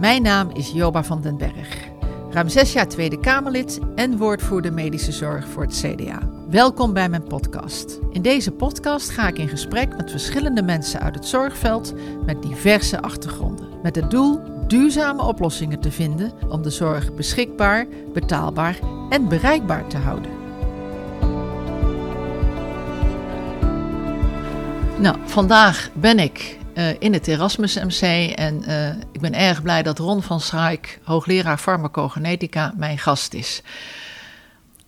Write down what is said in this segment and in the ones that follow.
Mijn naam is Joba van den Berg. Ruim 6 jaar Tweede Kamerlid en woordvoerder medische zorg voor het CDA. Welkom bij mijn podcast. In deze podcast ga ik in gesprek met verschillende mensen uit het zorgveld met diverse achtergronden. Met het doel duurzame oplossingen te vinden om de zorg beschikbaar, betaalbaar en bereikbaar te houden. Nou, vandaag ben ik in het Erasmus MC en ik ben erg blij dat Ron van Schaik, hoogleraar farmacogenetica, mijn gast is.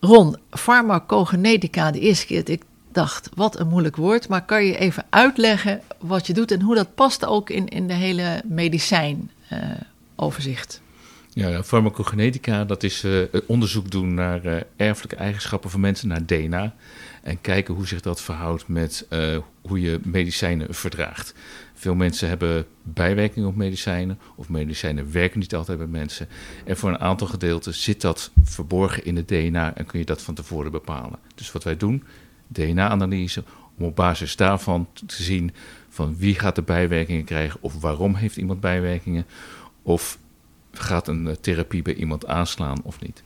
Ron, farmacogenetica, de eerste keer dat ik dacht, wat een moeilijk woord, maar kan je even uitleggen wat je doet en hoe dat past ook in de hele medicijnoverzicht? Ja, farmacogenetica, dat is onderzoek doen naar erfelijke eigenschappen van mensen, naar DNA. En kijken hoe zich dat verhoudt met hoe je medicijnen verdraagt. Veel mensen hebben bijwerkingen op medicijnen, of medicijnen werken niet altijd bij mensen. En voor een aantal gedeelten zit dat verborgen in het DNA en kun je dat van tevoren bepalen. Dus wat wij doen, DNA-analyse, om op basis daarvan te zien van wie gaat de bijwerkingen krijgen, of waarom heeft iemand bijwerkingen, of gaat een therapie bij iemand aanslaan of niet.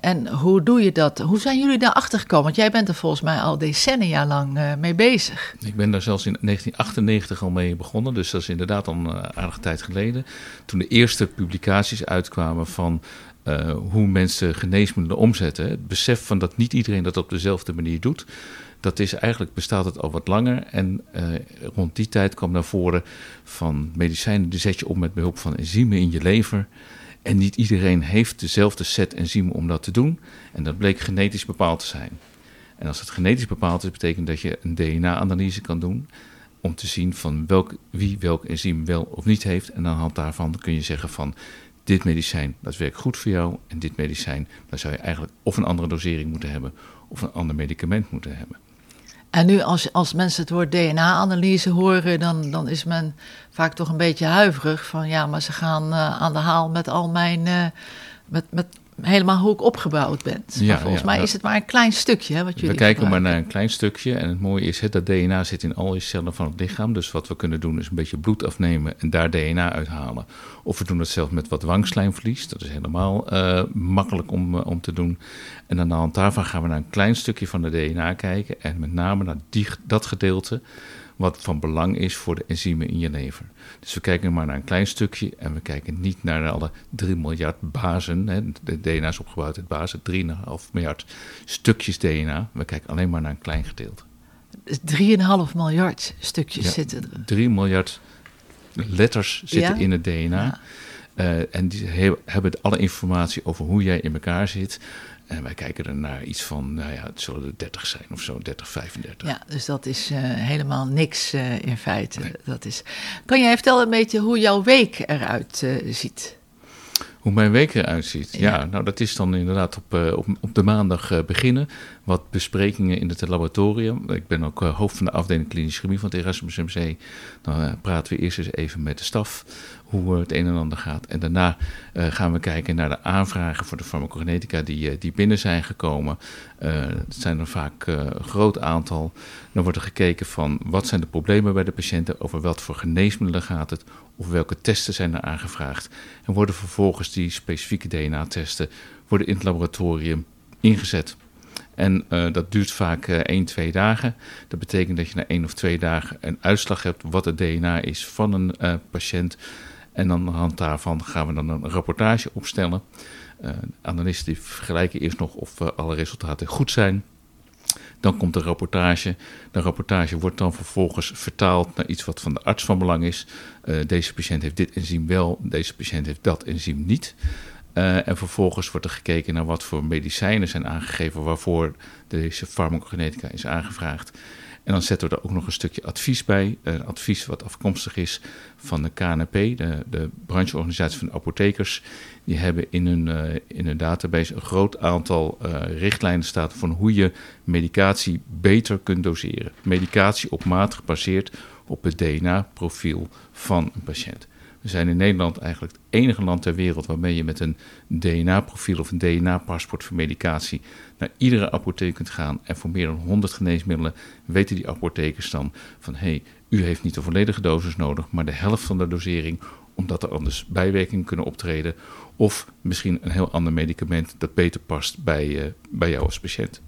En hoe doe je dat? Hoe zijn jullie daarachter gekomen? Want jij bent er volgens mij al decennia lang mee bezig. Ik ben daar zelfs in 1998 al mee begonnen. Dus dat is inderdaad al een aardige tijd geleden. Toen de eerste publicaties uitkwamen van hoe mensen geneesmiddelen omzetten. Het besef van dat niet iedereen dat op dezelfde manier doet. Dat is eigenlijk, bestaat het al wat langer. En rond die tijd kwam naar voren van medicijnen, die zet je op met behulp van enzymen in je lever. En niet iedereen heeft dezelfde set enzymen om dat te doen. En dat bleek genetisch bepaald te zijn. En als dat genetisch bepaald is, betekent dat je een DNA-analyse kan doen om te zien van wie welk enzym wel of niet heeft. En aan de hand daarvan kun je zeggen van dit medicijn, dat werkt goed voor jou. En dit medicijn, daar zou je eigenlijk of een andere dosering moeten hebben of een ander medicament moeten hebben. En nu als mensen het woord DNA-analyse horen, dan is men vaak toch een beetje huiverig van ja, maar ze gaan aan de haal met al mijn, met helemaal hoe ik opgebouwd ben. Ja, maar volgens mij is het maar een klein stukje. Hè, wat jullie kijken maar naar een klein stukje en het mooie is dat DNA zit in al je cellen van het lichaam. Dus wat we kunnen doen is een beetje bloed afnemen en daar DNA uithalen. Of we doen het zelf met wat wangslijmvlies. Dat is helemaal makkelijk om te doen. En aan de hand daarvan gaan we naar een klein stukje van de DNA kijken. En met name naar dat gedeelte wat van belang is voor de enzymen in je lever. Dus we kijken maar naar een klein stukje en we kijken niet naar alle 3 miljard bazen. Hè. De DNA is opgebouwd uit bazen, 3,5 miljard stukjes DNA. We kijken alleen maar naar een klein gedeelte. 3,5 miljard stukjes zitten er. 3 miljard letters zitten in het DNA. Ja. En die hebben alle informatie over hoe jij in elkaar zit. En wij kijken er naar iets van, het zullen er 30 zijn of zo, 30, 35. Ja, dus dat is helemaal niks in feite. Nee. Dat is. Kan jij vertellen een beetje hoe jouw week eruit ziet? Hoe mijn week eruit ziet? Ja, nou dat is dan inderdaad op de maandag beginnen. Wat besprekingen in het laboratorium. Ik ben ook hoofd van de afdeling klinische chemie van het Erasmus MC. Dan praten we eerst eens even met de staf hoe het een en ander gaat. En daarna gaan we kijken naar de aanvragen voor de farmacogenetica die binnen zijn gekomen. Het zijn er vaak een groot aantal. Dan wordt er gekeken van wat zijn de problemen bij de patiënten, over wat voor geneesmiddelen gaat het, of welke testen zijn er aangevraagd. En worden vervolgens die specifieke DNA-testen worden in het laboratorium ingezet. En dat duurt vaak 1-2 dagen. Dat betekent dat je na 1 of 2 dagen een uitslag hebt wat het DNA is van een patiënt. En aan de hand daarvan gaan we dan een rapportage opstellen. Analisten die vergelijken eerst nog of alle resultaten goed zijn. Dan komt de rapportage. De rapportage wordt dan vervolgens vertaald naar iets wat van de arts van belang is. Deze patiënt heeft dit enzym wel, deze patiënt heeft dat enzym niet. En vervolgens wordt er gekeken naar wat voor medicijnen zijn aangegeven waarvoor deze farmacogenetica is aangevraagd. En dan zetten we er ook nog een stukje advies bij. Een advies wat afkomstig is van de KNP, de brancheorganisatie van de apothekers. Die hebben in hun database een groot aantal richtlijnen staan van hoe je medicatie beter kunt doseren. Medicatie op maat gebaseerd op het DNA-profiel van een patiënt. We zijn in Nederland eigenlijk het enige land ter wereld waarmee je met een DNA-profiel of een DNA-paspoort voor medicatie naar iedere apotheek kunt gaan. En voor meer dan 100 geneesmiddelen weten die apothekers dan van u heeft niet de volledige dosis nodig, maar de helft van de dosering omdat er anders bijwerkingen kunnen optreden. Of misschien een heel ander medicament dat beter past bij jou als patiënt.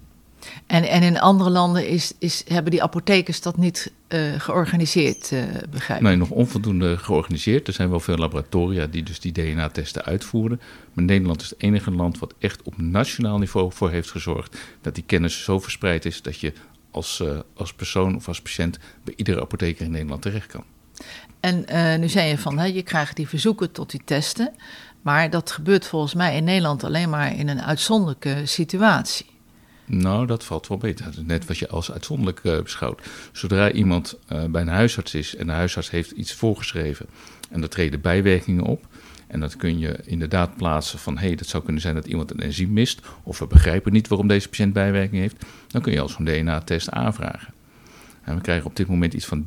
En in andere landen hebben die apothekers dat niet georganiseerd, begrijp ik? Nee, nog onvoldoende georganiseerd. Er zijn wel veel laboratoria die dus die DNA-testen uitvoeren. Maar Nederland is het enige land wat echt op nationaal niveau voor heeft gezorgd dat die kennis zo verspreid is dat je als persoon of als patiënt bij iedere apotheker in Nederland terecht kan. En nu zei je van, hè, je krijgt die verzoeken tot die testen. Maar dat gebeurt volgens mij in Nederland alleen maar in een uitzonderlijke situatie. Nou, dat valt wel beter. Net wat je als uitzonderlijk beschouwt. Zodra iemand bij een huisarts is en de huisarts heeft iets voorgeschreven en er treden bijwerkingen op, en dat kun je inderdaad plaatsen van, hé, dat zou kunnen zijn dat iemand een enzym mist, of we begrijpen niet waarom deze patiënt bijwerking heeft, dan kun je al zo'n DNA-test aanvragen. En we krijgen op dit moment iets van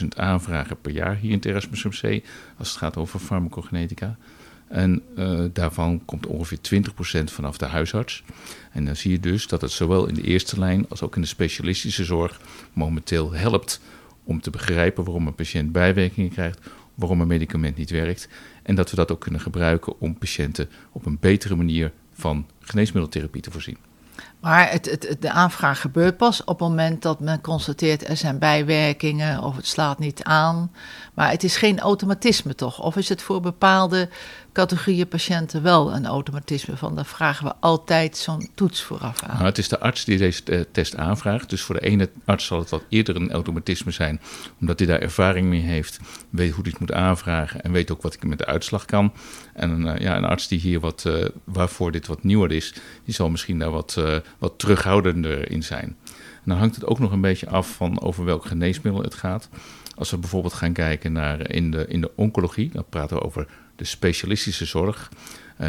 30.000 aanvragen per jaar hier in het Erasmus MC, als het gaat over farmacogenetica. En daarvan komt ongeveer 20% vanaf de huisarts. En dan zie je dus dat het zowel in de eerste lijn als ook in de specialistische zorg momenteel helpt om te begrijpen waarom een patiënt bijwerkingen krijgt, waarom een medicament niet werkt. En dat we dat ook kunnen gebruiken om patiënten op een betere manier van geneesmiddeltherapie te voorzien. Maar de aanvraag gebeurt pas op het moment dat men constateert er zijn bijwerkingen of het slaat niet aan. Maar het is geen automatisme toch? Of is het voor bepaalde categorieën patiënten wel een automatisme? Van daar vragen we altijd zo'n toets vooraf aan. Nou, het is de arts die deze test aanvraagt. Dus voor de ene arts zal het wat eerder een automatisme zijn. Omdat hij daar ervaring mee heeft. Weet hoe hij het moet aanvragen. En weet ook wat ik met de uitslag kan. En een arts die hier waarvoor dit wat nieuwer is. Die zal misschien daar wat terughoudender in zijn. En dan hangt het ook nog een beetje af van over welk geneesmiddel het gaat. Als we bijvoorbeeld gaan kijken naar in de oncologie, dan praten we over de specialistische zorg.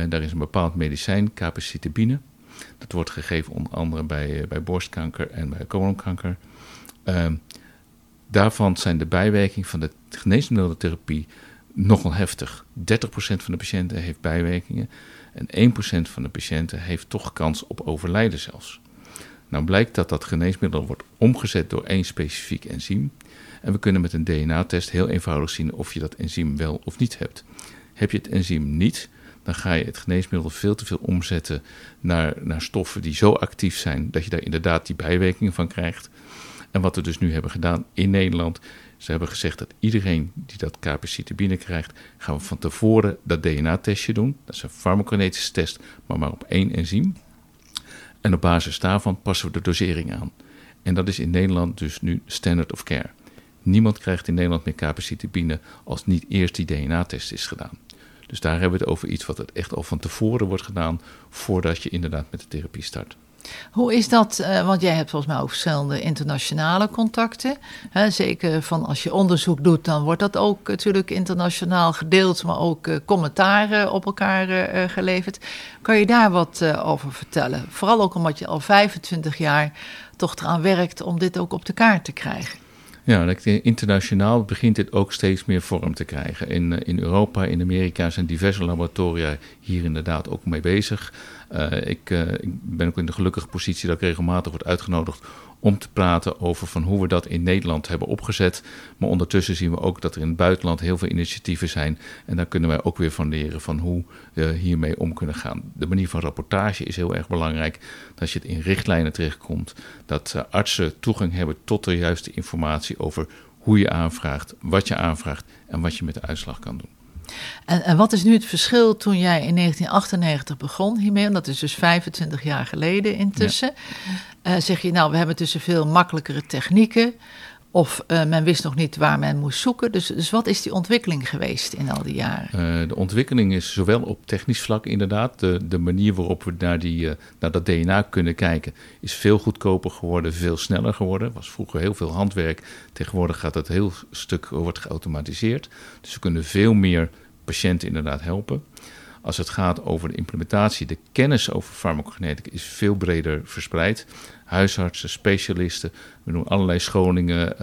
Daar is een bepaald medicijn, capecitabine. Dat wordt gegeven onder andere bij borstkanker en bij colonkanker. Daarvan zijn de bijwerkingen van de geneesmiddeltherapie nogal heftig. 30% van de patiënten heeft bijwerkingen en 1% van de patiënten heeft toch kans op overlijden zelfs. Nou blijkt dat geneesmiddel wordt omgezet door één specifiek enzym. En we kunnen met een DNA-test heel eenvoudig zien of je dat enzym wel of niet hebt. Heb je het enzym niet, dan ga je het geneesmiddel veel te veel omzetten naar stoffen die zo actief zijn dat je daar inderdaad die bijwerkingen van krijgt. En wat we dus nu hebben gedaan in Nederland, ze hebben gezegd dat iedereen die dat capecitabine krijgt, gaan we van tevoren dat DNA-testje doen. Dat is een farmacogenetische test, maar op één enzym. En op basis daarvan passen we de dosering aan. En dat is in Nederland dus nu standard of care. Niemand krijgt in Nederland meer capecitabine als niet eerst die DNA-test is gedaan. Dus daar hebben we het over iets wat het echt al van tevoren wordt gedaan voordat je inderdaad met de therapie start. Hoe is dat? Want jij hebt volgens mij ook verschillende internationale contacten. Zeker van als je onderzoek doet, dan wordt dat ook natuurlijk internationaal gedeeld, maar ook commentaren op elkaar geleverd. Kan je daar wat over vertellen? Vooral ook omdat je al 25 jaar toch eraan werkt om dit ook op de kaart te krijgen. Ja, internationaal begint dit ook steeds meer vorm te krijgen. In Europa, in Amerika zijn diverse laboratoria hier inderdaad ook mee bezig. Ik ben ook in de gelukkige positie dat ik regelmatig word uitgenodigd om te praten over van hoe we dat in Nederland hebben opgezet. Maar ondertussen zien we ook dat er in het buitenland heel veel initiatieven zijn. En daar kunnen wij ook weer van leren van hoe we hiermee om kunnen gaan. De manier van rapportage is heel erg belangrijk. Dat je het in richtlijnen terechtkomt. Dat artsen toegang hebben tot de juiste informatie over hoe je aanvraagt, wat je aanvraagt en wat je met de uitslag kan doen. En wat is nu het verschil toen jij in 1998 begon hiermee? En dat is dus 25 jaar geleden intussen. Ja. Zeg je, nou, we hebben tussen veel makkelijkere technieken. Of men wist nog niet waar men moest zoeken. Dus wat is die ontwikkeling geweest in al die jaren? De ontwikkeling is zowel op technisch vlak inderdaad. De manier waarop we naar dat DNA kunnen kijken is veel goedkoper geworden, veel sneller geworden. Was vroeger heel veel handwerk. Tegenwoordig gaat dat heel stuk wordt geautomatiseerd. Dus we kunnen veel meer patiënten inderdaad helpen. Als het gaat over de implementatie, de kennis over farmacogenetica is veel breder verspreid. Huisartsen, specialisten, we doen allerlei scholingen,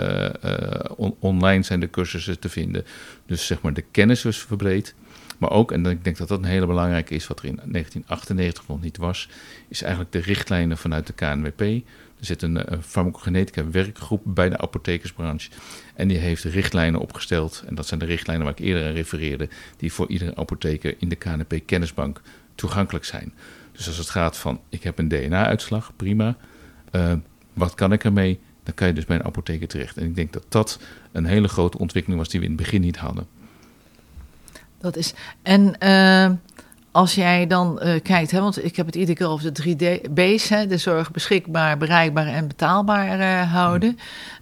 online zijn de cursussen te vinden. Dus zeg maar de kennis is verbreed. Maar ook, en ik denk dat dat een hele belangrijke is, wat er in 1998 nog niet was, is eigenlijk de richtlijnen vanuit de KNWP. Er zit een farmacogenetica werkgroep bij de apothekersbranche. En die heeft richtlijnen opgesteld. En dat zijn de richtlijnen waar ik eerder aan refereerde. Die voor iedere apotheker in de KNP-kennisbank toegankelijk zijn. Dus als het gaat van, ik heb een DNA-uitslag, prima. Wat kan ik ermee? Dan kan je dus bij een apotheker terecht. En ik denk dat dat een hele grote ontwikkeling was die we in het begin niet hadden. Dat is... En... Als jij dan kijkt, hè, want ik heb het iedere keer over de 3B's, hè, de zorg beschikbaar, bereikbaar en betaalbaar houden.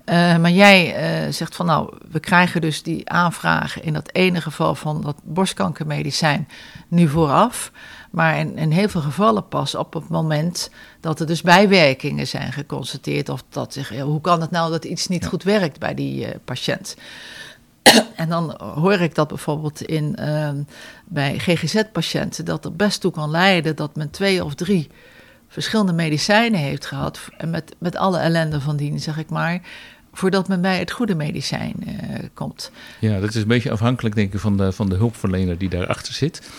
Maar jij zegt van nou, we krijgen dus die aanvraag in dat ene geval van dat borstkankermedicijn nu vooraf. Maar in heel veel gevallen pas op het moment dat er dus bijwerkingen zijn geconstateerd. Of dat zich, hoe kan het nou dat iets niet goed werkt bij die patiënt? En dan hoor ik dat bijvoorbeeld bij GGZ-patiënten... dat er best toe kan leiden dat men 2 of 3 verschillende medicijnen heeft gehad... en met alle ellende van dien, zeg ik maar... voordat men bij het goede medicijn komt. Ja, dat is een beetje afhankelijk, denk ik, van de hulpverlener die daarachter zit.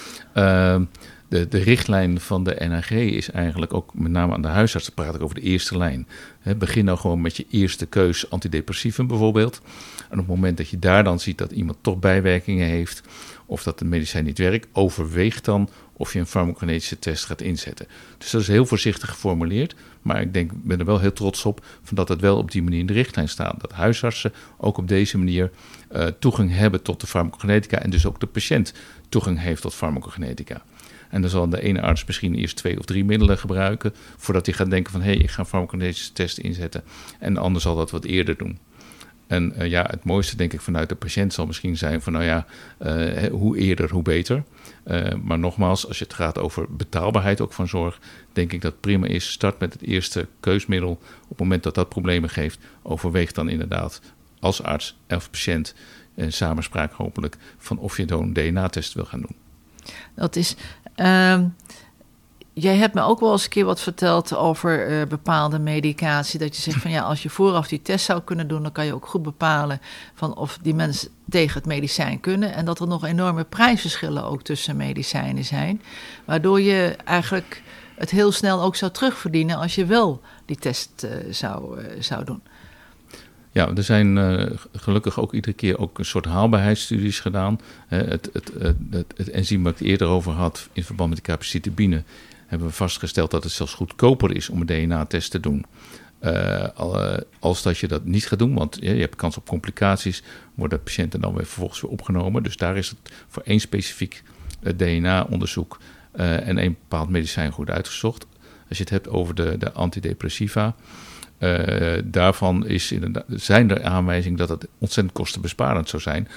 De richtlijn van de NHG is eigenlijk ook met name aan de huisartsen... praat ik over de eerste lijn. He, begin nou gewoon met je eerste keus antidepressieven bijvoorbeeld... En op het moment dat je daar dan ziet dat iemand toch bijwerkingen heeft... of dat de medicijn niet werkt, overweeg dan of je een farmacogenetische test gaat inzetten. Dus dat is heel voorzichtig geformuleerd. Maar ik denk, ben er wel heel trots op dat het wel op die manier in de richtlijn staat. Dat huisartsen ook op deze manier toegang hebben tot de farmacogenetica... en dus ook de patiënt toegang heeft tot farmacogenetica. En dan zal de ene arts misschien eerst 2 of 3 middelen gebruiken... voordat hij gaat denken van, hé, ik ga een farmacogenetische test inzetten. En de ander zal dat wat eerder doen. En het mooiste denk ik vanuit de patiënt zal misschien zijn van hoe eerder hoe beter. Maar nogmaals, als je het gaat over betaalbaarheid ook van zorg, denk ik dat het prima is. Start met het eerste keusmiddel. Op het moment dat dat problemen geeft, overweeg dan inderdaad als arts of patiënt in samenspraak hopelijk van of je dan een DNA-test wil gaan doen. Dat is... Jij hebt me ook wel eens een keer wat verteld over bepaalde medicatie. Dat je zegt van ja, als je vooraf die test zou kunnen doen... dan kan je ook goed bepalen van of die mensen tegen het medicijn kunnen. En dat er nog enorme prijsverschillen ook tussen medicijnen zijn. Waardoor je eigenlijk het heel snel ook zou terugverdienen... als je wel die test zou doen. Ja, er zijn gelukkig ook iedere keer ook een soort haalbaarheidsstudies gedaan. Het enzym waar ik het eerder over had in verband met de capecitabine... hebben we vastgesteld dat het zelfs goedkoper is om een DNA-test te doen. Als dat je dat niet gaat doen, want je hebt kans op complicaties... worden patiënten dan weer vervolgens weer opgenomen. Dus daar is het voor één specifiek DNA-onderzoek... en één bepaald medicijn goed uitgezocht. Als je het hebt over de antidepressiva... daarvan zijn er aanwijzingen dat het ontzettend kostenbesparend zou zijn...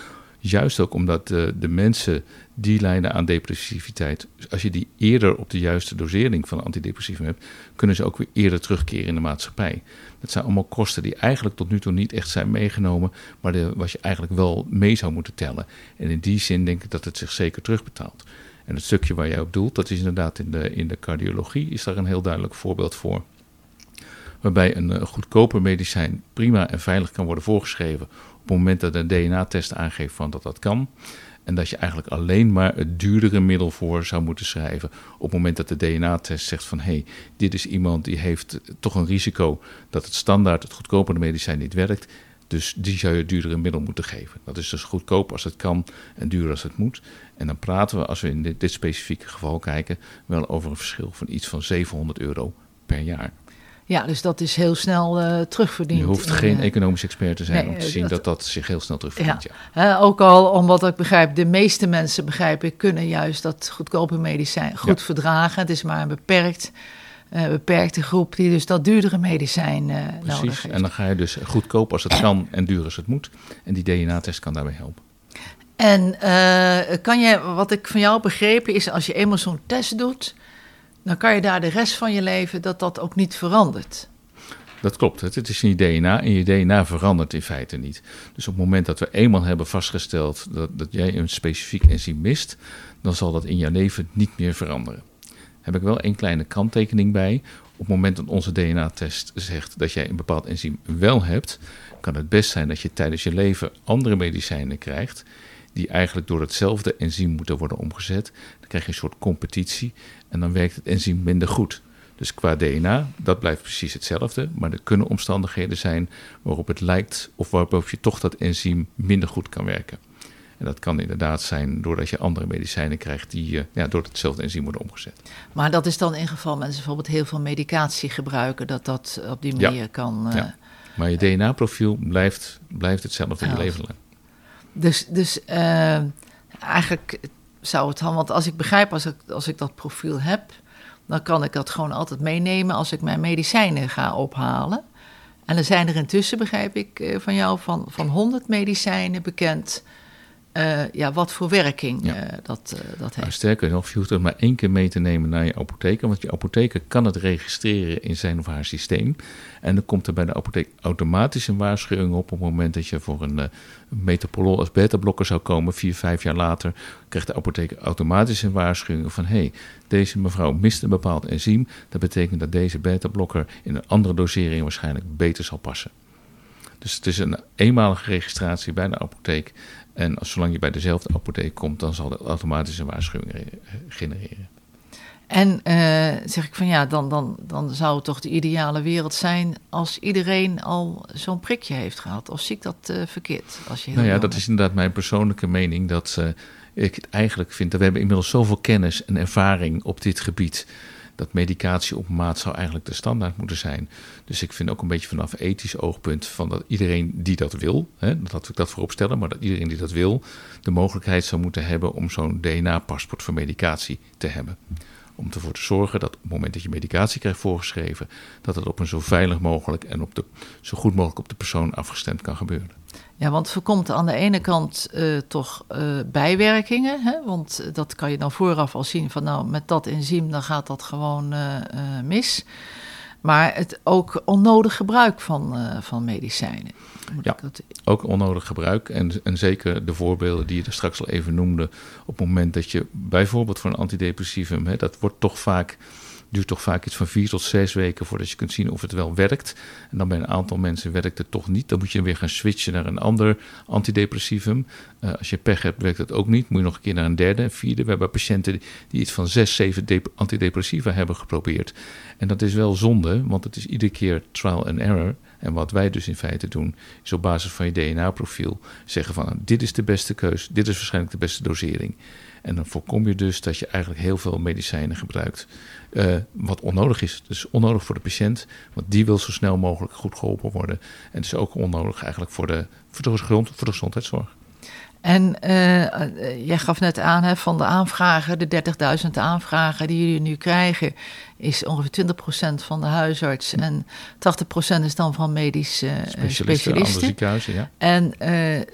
Juist ook omdat de mensen die lijden aan depressiviteit... als je die eerder op de juiste dosering van antidepressieven hebt... kunnen ze ook weer eerder terugkeren in de maatschappij. Dat zijn allemaal kosten die eigenlijk tot nu toe niet echt zijn meegenomen... maar wat je eigenlijk wel mee zou moeten tellen. En in die zin denk ik dat het zich zeker terugbetaalt. En het stukje waar jij op doelt, dat is inderdaad in de cardiologie... is daar een heel duidelijk voorbeeld voor. Waarbij een goedkoper medicijn prima en veilig kan worden voorgeschreven... op het moment dat een DNA-test aangeeft van dat kan... en dat je eigenlijk alleen maar het duurdere middel voor zou moeten schrijven... op het moment dat de DNA-test zegt van... hé, dit is iemand die heeft toch een risico... dat het standaard, het goedkopere medicijn niet werkt... dus die zou je het duurdere middel moeten geven. Dat is dus goedkoop als het kan en duur als het moet. En dan praten we, als we in dit specifieke geval kijken... wel over een verschil van iets van €700 per jaar... Ja, dus dat is heel snel terugverdiend. Je hoeft geen economisch expert te zijn om te zien dat zich heel snel terugverdient. Ja. Ja. Ook al, omdat ik begrijp, de meeste mensen kunnen juist dat goedkope medicijn goed verdragen. Het is maar een beperkte groep die dus dat duurdere medicijn nodig heeft. Precies, en dan ga je dus goedkoop als het kan en duur als het moet. En die DNA-test kan daarbij helpen. En wat ik van jou begrepen is, als je eenmaal zo'n test doet... dan kan je daar de rest van je leven dat ook niet verandert. Dat klopt, het is in je DNA en je DNA verandert in feite niet. Dus op het moment dat we eenmaal hebben vastgesteld dat jij een specifiek enzym mist... dan zal dat in je leven niet meer veranderen. Heb ik wel een kleine kanttekening bij. Op het moment dat onze DNA-test zegt dat jij een bepaald enzym wel hebt... kan het best zijn dat je tijdens je leven andere medicijnen krijgt... die eigenlijk door hetzelfde enzym moeten worden omgezet. Dan krijg je een soort competitie en dan werkt het enzym minder goed. Dus qua DNA, dat blijft precies hetzelfde. Maar er kunnen omstandigheden zijn waarop het lijkt of waarop je toch dat enzym minder goed kan werken. En dat kan inderdaad zijn doordat je andere medicijnen krijgt die door hetzelfde enzym worden omgezet. Maar dat is dan in geval mensen bijvoorbeeld heel veel medicatie gebruiken, dat op die manier kan... Maar je DNA-profiel blijft hetzelfde in je leven lang. Dus eigenlijk zou het dan... Want als ik begrijp, als ik dat profiel heb, dan kan ik dat gewoon altijd meenemen als ik mijn medicijnen ga ophalen. En er zijn er intussen, begrijp ik van jou, van 100 medicijnen bekend. Wat voor werking dat heeft. Sterker nog, je hoeft het maar 1 keer mee te nemen naar je apotheker. Want je apotheker kan het registreren in zijn of haar systeem. En dan komt er bij de apotheek automatisch een waarschuwing op het moment dat je voor een metoprolol als beta-blokker zou komen. 4-5 jaar later krijgt de apotheker automatisch een waarschuwing van: hey, deze mevrouw mist een bepaald enzym. Dat betekent dat deze beta-blokker in een andere dosering waarschijnlijk beter zal passen. Dus het is een eenmalige registratie bij de apotheek. En zolang je bij dezelfde apotheek komt, dan zal dat automatisch een waarschuwing genereren. En zeg ik van dan zou het toch de ideale wereld zijn als iedereen al zo'n prikje heeft gehad. Of zie ik dat verkeerd? Als je dat is inderdaad mijn persoonlijke mening. Dat ik het eigenlijk vind dat we hebben inmiddels zoveel kennis en ervaring op dit gebied, dat medicatie op maat zou eigenlijk de standaard moeten zijn. Dus ik vind ook een beetje vanaf ethisch oogpunt van dat iedereen die dat wil, dat we dat voorop stellen, maar dat iedereen die dat wil, de mogelijkheid zou moeten hebben om zo'n DNA-paspoort voor medicatie te hebben. Om ervoor te zorgen dat op het moment dat je medicatie krijgt voorgeschreven, dat het op een zo veilig mogelijk en op zo goed mogelijk op de persoon afgestemd kan gebeuren. Ja, want voorkomt aan de ene kant toch bijwerkingen. Hè? Want dat kan je dan vooraf al zien van met dat enzym dan gaat dat gewoon mis. Maar het ook onnodig gebruik van medicijnen. Ook onnodig gebruik. En zeker de voorbeelden die je er straks al even noemde. Op het moment dat je bijvoorbeeld voor een antidepressivum, dat wordt toch vaak... duurt toch vaak iets van 4 tot 6 weken voordat je kunt zien of het wel werkt. En dan bij een aantal mensen werkt het toch niet. Dan moet je weer gaan switchen naar een ander antidepressivum. Als je pech hebt, werkt dat ook niet. Moet je nog een keer naar een derde en vierde. We hebben patiënten die iets van 6, 7 antidepressiva hebben geprobeerd. En dat is wel zonde, want het is iedere keer trial and error. En wat wij dus in feite doen, is op basis van je DNA-profiel zeggen van: dit is de beste keus, dit is waarschijnlijk de beste dosering. En dan voorkom je dus dat je eigenlijk heel veel medicijnen gebruikt. Wat onnodig is. Dus onnodig voor de patiënt, want die wil zo snel mogelijk goed geholpen worden. En het is ook onnodig eigenlijk voor de gezondheidszorg. En jij gaf net aan, van de aanvragen, de 30.000 aanvragen die jullie nu krijgen, is ongeveer 20% van de huisarts en 80% is dan van medische specialisten. Ziekenhuizen, En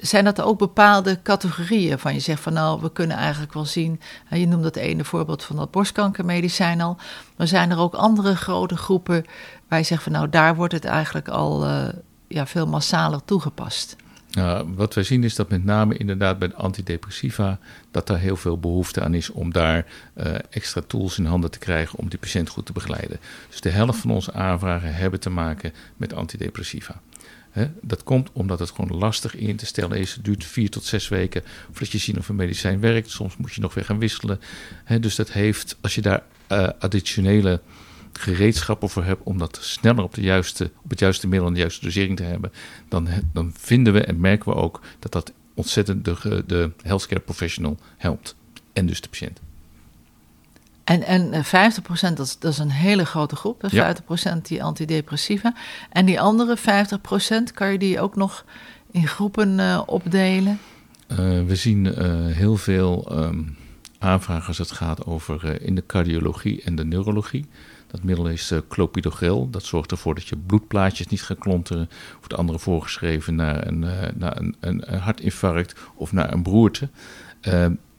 zijn dat ook bepaalde categorieën van je zegt van we kunnen eigenlijk wel zien, je noemde dat ene voorbeeld van dat borstkankermedicijn al, maar zijn er ook andere grote groepen waar je zegt van daar wordt het eigenlijk al veel massaler toegepast? Wat wij zien is dat met name inderdaad bij de antidepressiva dat daar heel veel behoefte aan is om daar extra tools in handen te krijgen om die patiënt goed te begeleiden. Dus de helft van onze aanvragen hebben te maken met antidepressiva. Dat komt omdat het gewoon lastig in te stellen is. Het duurt 4 tot 6 weken voordat je ziet of een medicijn werkt. Soms moet je nog weer gaan wisselen. Dus dat heeft, als je daar additionele gereedschappen voor heb om dat sneller op het juiste middel en de juiste dosering te hebben, dan vinden we en merken we ook dat ontzettend de healthcare professional helpt en dus de patiënt. En 50%, dat is een hele grote groep, 50% die antidepressiva. En die andere 50%, kan je die ook nog in groepen opdelen? We zien heel veel aanvragen als het gaat over in de cardiologie en de neurologie. Dat middel is clopidogrel. Dat zorgt ervoor dat je bloedplaatjes niet gaan klonteren. Wordt anderen voorgeschreven naar een hartinfarct of naar een beroerte.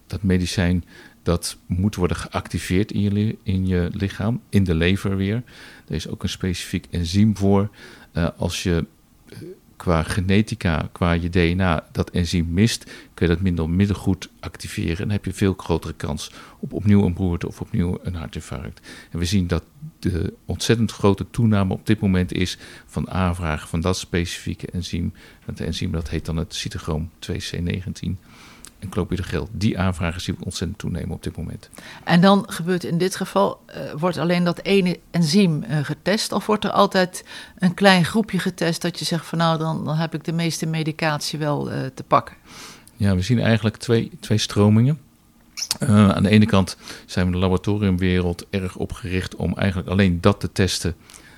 Dat medicijn dat moet worden geactiveerd in je lichaam, in de lever weer. Er is ook een specifiek enzym voor. Als je qua genetica, qua je DNA, dat enzym mist, kun je dat minder goed activeren. En heb je veel grotere kans op opnieuw een beroerte of opnieuw een hartinfarct. En we zien dat de ontzettend grote toename op dit moment is van aanvragen van dat specifieke enzym. Dat enzym dat heet dan het cytochroom 2C19. en clopidogrel. Die aanvragen zien we ontzettend toenemen op dit moment. En dan gebeurt in dit geval, wordt alleen dat ene enzym getest? Of wordt er altijd een klein groepje getest dat je zegt van nou, dan heb ik de meeste medicatie wel te pakken? Ja, we zien eigenlijk twee stromingen. Aan de ene kant zijn we in de laboratoriumwereld erg opgericht om eigenlijk alleen dat te testen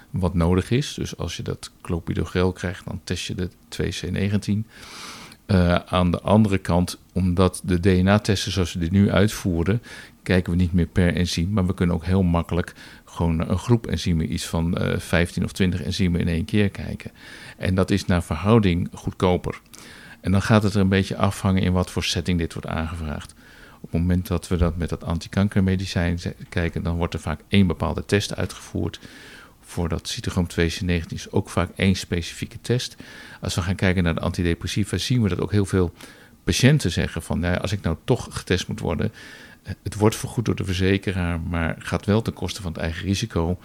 wat nodig is. Dus als je dat clopidogrel krijgt, dan test je de 2C19. Aan de andere kant, omdat de DNA-testen zoals we die nu uitvoeren, kijken we niet meer per enzym, maar we kunnen ook heel makkelijk gewoon een groep enzymen, iets van 15 of 20 enzymen in één keer kijken. En dat is naar verhouding goedkoper. En dan gaat het er een beetje afhangen in wat voor setting dit wordt aangevraagd. Op het moment dat we dat met dat antikankermedicijn kijken, dan wordt er vaak één bepaalde test uitgevoerd. Voor dat cytochroom 2C19 is ook vaak één specifieke test. Als we gaan kijken naar de antidepressiva, zien we dat ook heel veel patiënten zeggen van, nou ja, als ik nou toch getest moet worden, het wordt vergoed door de verzekeraar, maar gaat wel ten koste van het eigen risico.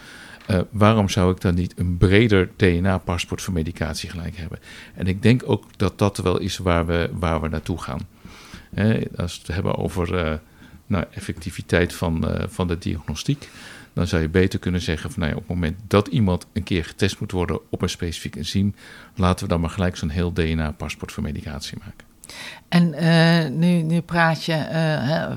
Waarom zou ik dan niet een breder DNA-paspoort voor medicatie gelijk hebben? En ik denk ook dat dat wel is waar we naartoe gaan. Als we het hebben over effectiviteit van de diagnostiek, dan zou je beter kunnen zeggen van, nou ja, op het moment dat iemand een keer getest moet worden op een specifiek enzym, laten we dan maar gelijk zo'n heel DNA-paspoort voor medicatie maken. En nu praat je,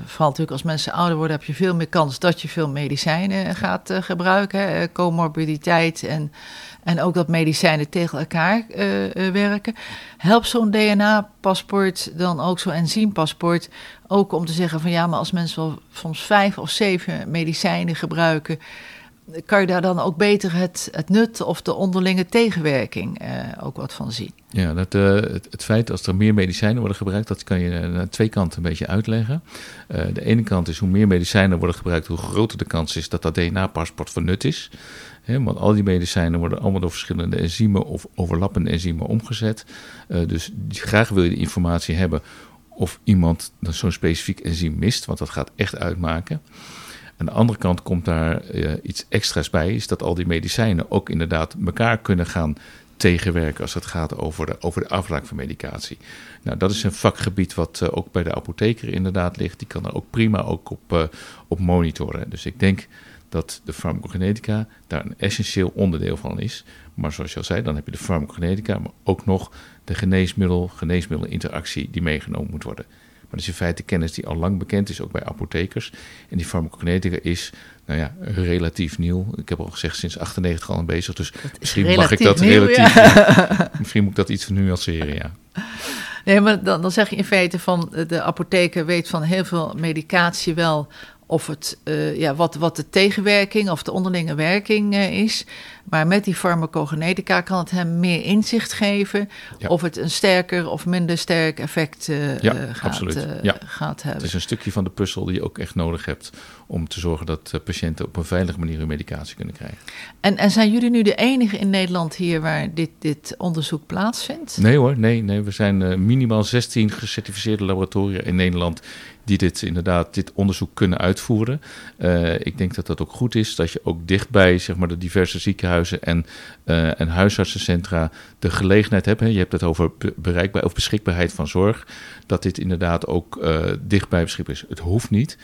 vooral natuurlijk als mensen ouder worden, heb je veel meer kans dat je veel medicijnen gaat gebruiken. Comorbiditeit en ook dat medicijnen tegen elkaar werken. Helpt zo'n DNA-paspoort dan ook, zo'n enzympaspoort, ook om te zeggen van ja, maar als mensen wel soms 5 of 7 medicijnen gebruiken, kan je daar dan ook beter het nut of de onderlinge tegenwerking ook wat van zien? Ja, het feit dat er meer medicijnen worden gebruikt, dat kan je naar twee kanten een beetje uitleggen. De ene kant is hoe meer medicijnen worden gebruikt, hoe groter de kans is dat DNA-paspoort van nut is. Want al die medicijnen worden allemaal door verschillende enzymen of overlappende enzymen omgezet. Dus graag wil je de informatie hebben of iemand zo'n specifiek enzym mist, want dat gaat echt uitmaken. Aan de andere kant komt daar iets extra's bij, is dat al die medicijnen ook inderdaad elkaar kunnen gaan tegenwerken als het gaat over de afbraak van medicatie. Nou, dat is een vakgebied wat ook bij de apotheker inderdaad ligt. Die kan er ook prima ook op monitoren. Dus ik denk dat de farmacogenetica daar een essentieel onderdeel van is. Maar zoals je al zei, dan heb je de farmacogenetica, maar ook nog de geneesmiddelinteractie die meegenomen moet worden. Maar dat is in feite kennis die al lang bekend is, ook bij apothekers. En die farmacogenetica is, nou ja, relatief nieuw. Ik heb al gezegd, sinds 98 al bezig. Dus misschien mag ik dat relatief nieuw, ja. Misschien moet ik dat iets nuanceren, ja. Nee, maar dan zeg je in feite van, de apotheker weet van heel veel medicatie wel, of het, wat de tegenwerking of de onderlinge werking is. Maar met die farmacogenetica kan het hem meer inzicht geven, ja, of het een sterker of minder sterk effect gaat hebben. Het is een stukje van de puzzel die je ook echt nodig hebt om te zorgen dat patiënten op een veilige manier hun medicatie kunnen krijgen. En zijn jullie nu de enige in Nederland hier waar dit onderzoek plaatsvindt? Nee hoor, nee. We zijn minimaal 16 gecertificeerde laboratoria in Nederland die dit onderzoek kunnen uitvoeren. Ik denk dat dat ook goed is, dat je ook dichtbij, zeg maar, de diverse ziekenhuizen en huisartsencentra de gelegenheid hebt. Hè, je hebt het over bereikbaar of beschikbaarheid van zorg, dat dit inderdaad ook dichtbij beschikbaar is. Het hoeft niet.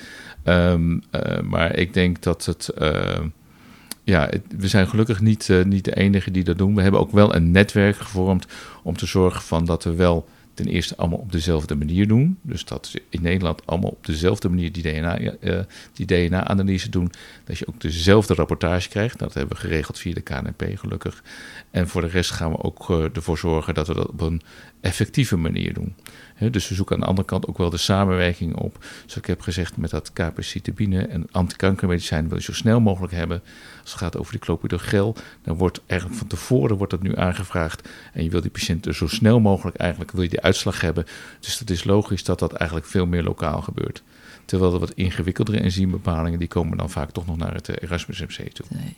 Maar ik denk dat het... we zijn gelukkig niet de enige die dat doen. We hebben ook wel een netwerk gevormd om te zorgen van dat we wel ten eerste allemaal op dezelfde manier doen. Dus dat ze in Nederland allemaal op dezelfde manier die DNA-analyse doen. Dat je ook dezelfde rapportage krijgt. Dat hebben we geregeld via de KNP, gelukkig. En voor de rest gaan we ook ervoor zorgen dat we dat op een effectieve manier doen. Dus we zoeken aan de andere kant ook wel de samenwerking op. Zoals ik heb gezegd, met dat capecitabine en antikankermedicijn wil je zo snel mogelijk hebben. Als het gaat over die clopidogrel, dan wordt eigenlijk van tevoren wordt dat nu aangevraagd. En je wil die patiënt er zo snel mogelijk eigenlijk wil je die uitslag hebben. Dus dat is logisch dat dat eigenlijk veel meer lokaal gebeurt. Terwijl de wat ingewikkeldere enzymbepalingen, die komen dan vaak toch nog naar het Erasmus MC toe. Nee.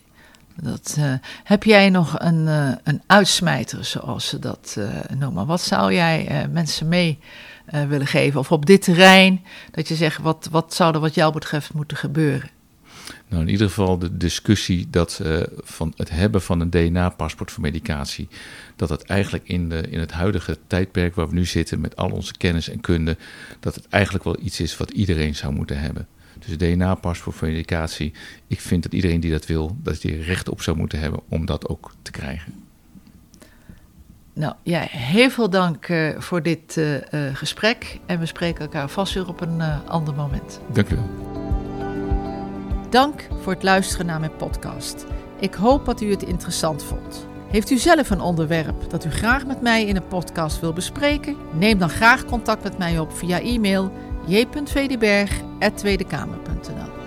Heb jij nog een uitsmijter, zoals ze dat noemen? Wat zou jij mensen mee willen geven? Of op dit terrein, dat je zegt, wat zou er wat jou betreft moeten gebeuren? Nou, in ieder geval de discussie dat van het hebben van een DNA-paspoort voor medicatie, dat het eigenlijk in het huidige tijdperk waar we nu zitten met al onze kennis en kunde, dat het eigenlijk wel iets is wat iedereen zou moeten hebben. Dus DNA-paspoort voor medicatie, ik vind dat iedereen die dat wil, dat die recht op zou moeten hebben om dat ook te krijgen. Nou ja, heel veel dank voor dit gesprek en we spreken elkaar vast weer op een ander moment. Dank u wel. Dank voor het luisteren naar mijn podcast. Ik hoop dat u het interessant vond. Heeft u zelf een onderwerp dat u graag met mij in een podcast wil bespreken? Neem dan graag contact met mij op via e-mail j.vdenberg@tweedekamer.nl.